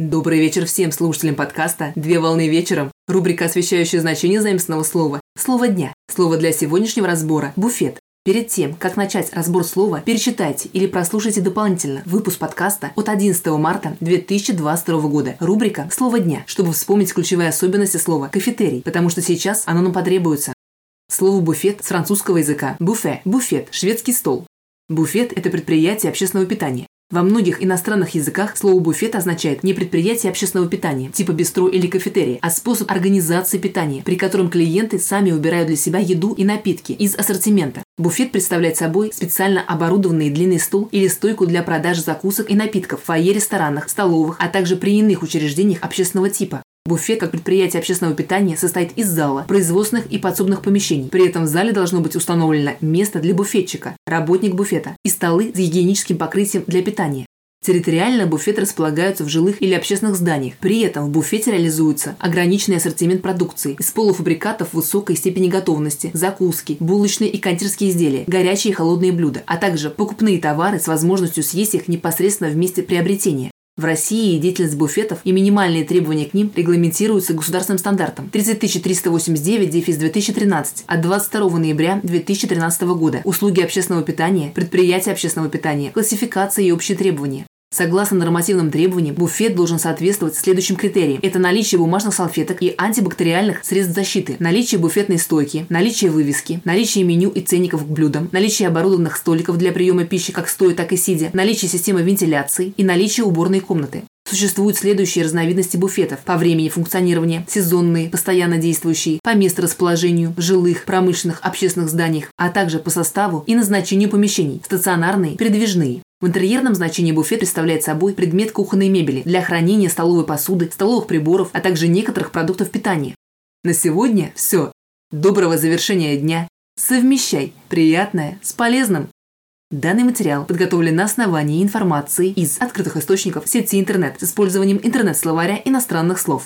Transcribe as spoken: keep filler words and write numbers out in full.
Добрый вечер всем слушателям подкаста «Две волны вечером», рубрика, освещающая значение заимствованного слова «Слово дня». Слово для сегодняшнего разбора – буфет. Перед тем, как начать разбор слова, перечитайте или прослушайте дополнительно выпуск подкаста от одиннадцатого марта две тысячи двадцать второго года, рубрика «Слово дня», чтобы вспомнить ключевые особенности слова «кафетерий», потому что сейчас оно нам потребуется. Слово «буфет» с французского языка «буфе» – «буфет» – «шведский стол». Буфет – это предприятие общественного питания. Во многих иностранных языках слово «буфет» означает не предприятие общественного питания, типа бистро или кафетерия, а способ организации питания, при котором клиенты сами выбирают для себя еду и напитки из ассортимента. Буфет представляет собой специально оборудованный длинный стол или стойку для продажи закусок и напитков в фойе ресторанах, столовых, а также при иных учреждениях общественного типа. Буфет, как предприятие общественного питания, состоит из зала, производственных и подсобных помещений. При этом в зале должно быть установлено место для буфетчика, работник буфета и столы с гигиеническим покрытием для питания. Территориально буфеты располагаются в жилых или общественных зданиях. При этом в буфете реализуется ограниченный ассортимент продукции из полуфабрикатов высокой степени готовности, закуски, булочные и кондитерские изделия, горячие и холодные блюда, а также покупные товары с возможностью съесть их непосредственно в месте приобретения. В России деятельность буфетов и минимальные требования к ним регламентируются государственным стандартом тридцать три триста восемьдесят девять дефис две тысячи тринадцать от двадцать второго ноября две тысячи тринадцатого года «Услуги общественного питания», «Предприятия общественного питания», «Классификация и общие требования». Согласно нормативным требованиям, буфет должен соответствовать следующим критериям. Это наличие бумажных салфеток и антибактериальных средств защиты, наличие буфетной стойки, наличие вывески, наличие меню и ценников к блюдам, наличие оборудованных столиков для приема пищи как стоя, так и сидя, наличие системы вентиляции и наличие уборной комнаты. Существуют следующие разновидности буфетов: по времени функционирования, сезонные, постоянно действующие, по месторасположению, в жилых, промышленных, общественных зданиях, а также по составу и назначению помещений, стационарные, передвижные. В интерьерном значении буфет представляет собой предмет кухонной мебели для хранения столовой посуды, столовых приборов, а также некоторых продуктов питания. На сегодня все. Доброго завершения дня. Совмещай приятное с полезным. Данный материал подготовлен на основании информации из открытых источников сети интернет с использованием интернет-словаря иностранных слов.